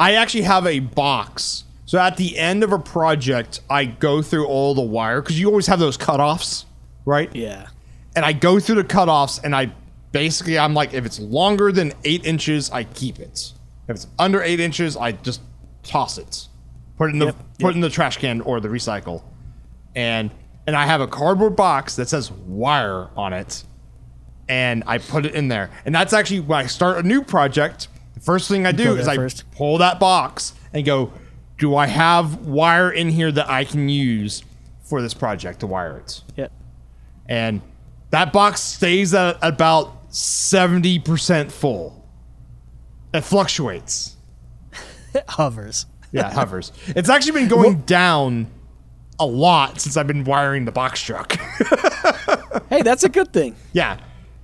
I actually have a box So at the end of a project, I go through all the wire, because you always have those cutoffs, right? Yeah. And I go through the cutoffs, and I basically, I'm like, if it's longer than eight inches, I keep it. If it's under eight inches, I just toss it. Put it in the yep, put yep. in the trash can or the recycle. And and I have a cardboard box that says wire on it. And I put it in there. And that's actually when I start a new project. The first thing I do is I first. pull that box and go, do I have wire in here that I can use for this project to wire it? Yep. And that box stays at about seventy percent full. It fluctuates. It hovers. Yeah, it hovers. It's actually been going well, down a lot since I've been wiring the box truck. Hey, that's a good thing. Yeah.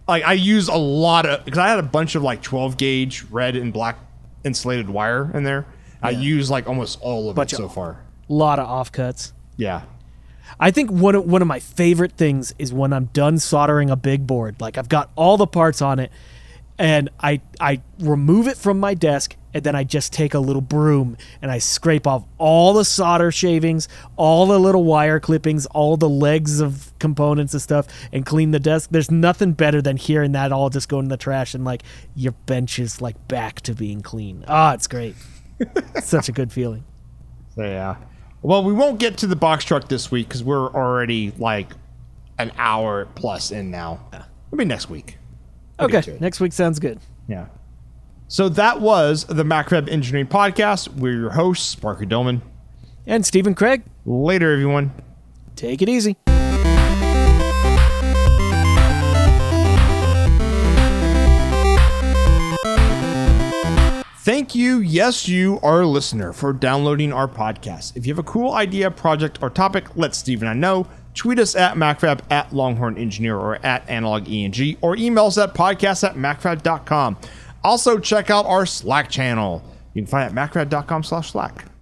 Like, I use a lot of, because I had a bunch of, like, twelve gauge red and black insulated wire in there. Yeah. I use, like, almost all of bunch it so of, far. A lot of offcuts. Yeah. I think one of, one of my favorite things is when I'm done soldering a big board. Like, I've got all the parts on it, and I I remove it from my desk, and then I just take a little broom, and I scrape off all the solder shavings, all the little wire clippings, all the legs of components and stuff, and clean the desk. There's nothing better than hearing that all just go in the trash, and, like, your bench is, like, back to being clean. Ah, oh, it's great. It's such a good feeling. So, yeah. Well, we won't get to the box truck this week because we're already like an hour plus in now. Maybe next week. We'll okay, next week sounds good. Yeah. So that was the Macrofab Engineering Podcast. We're your hosts, Parker Dolman. And Stephen Craig. Later, everyone. Take it easy. Thank you, yes you, our listener, for downloading our podcast. If you have a cool idea, project, or topic, let Steve and I know. Tweet us at Macrofab, at Longhorn Engineer, or at Analog E N G, or email us at podcast at macrofab dot com. Also, check out our Slack channel. You can find it at macrofab dot com slash Slack.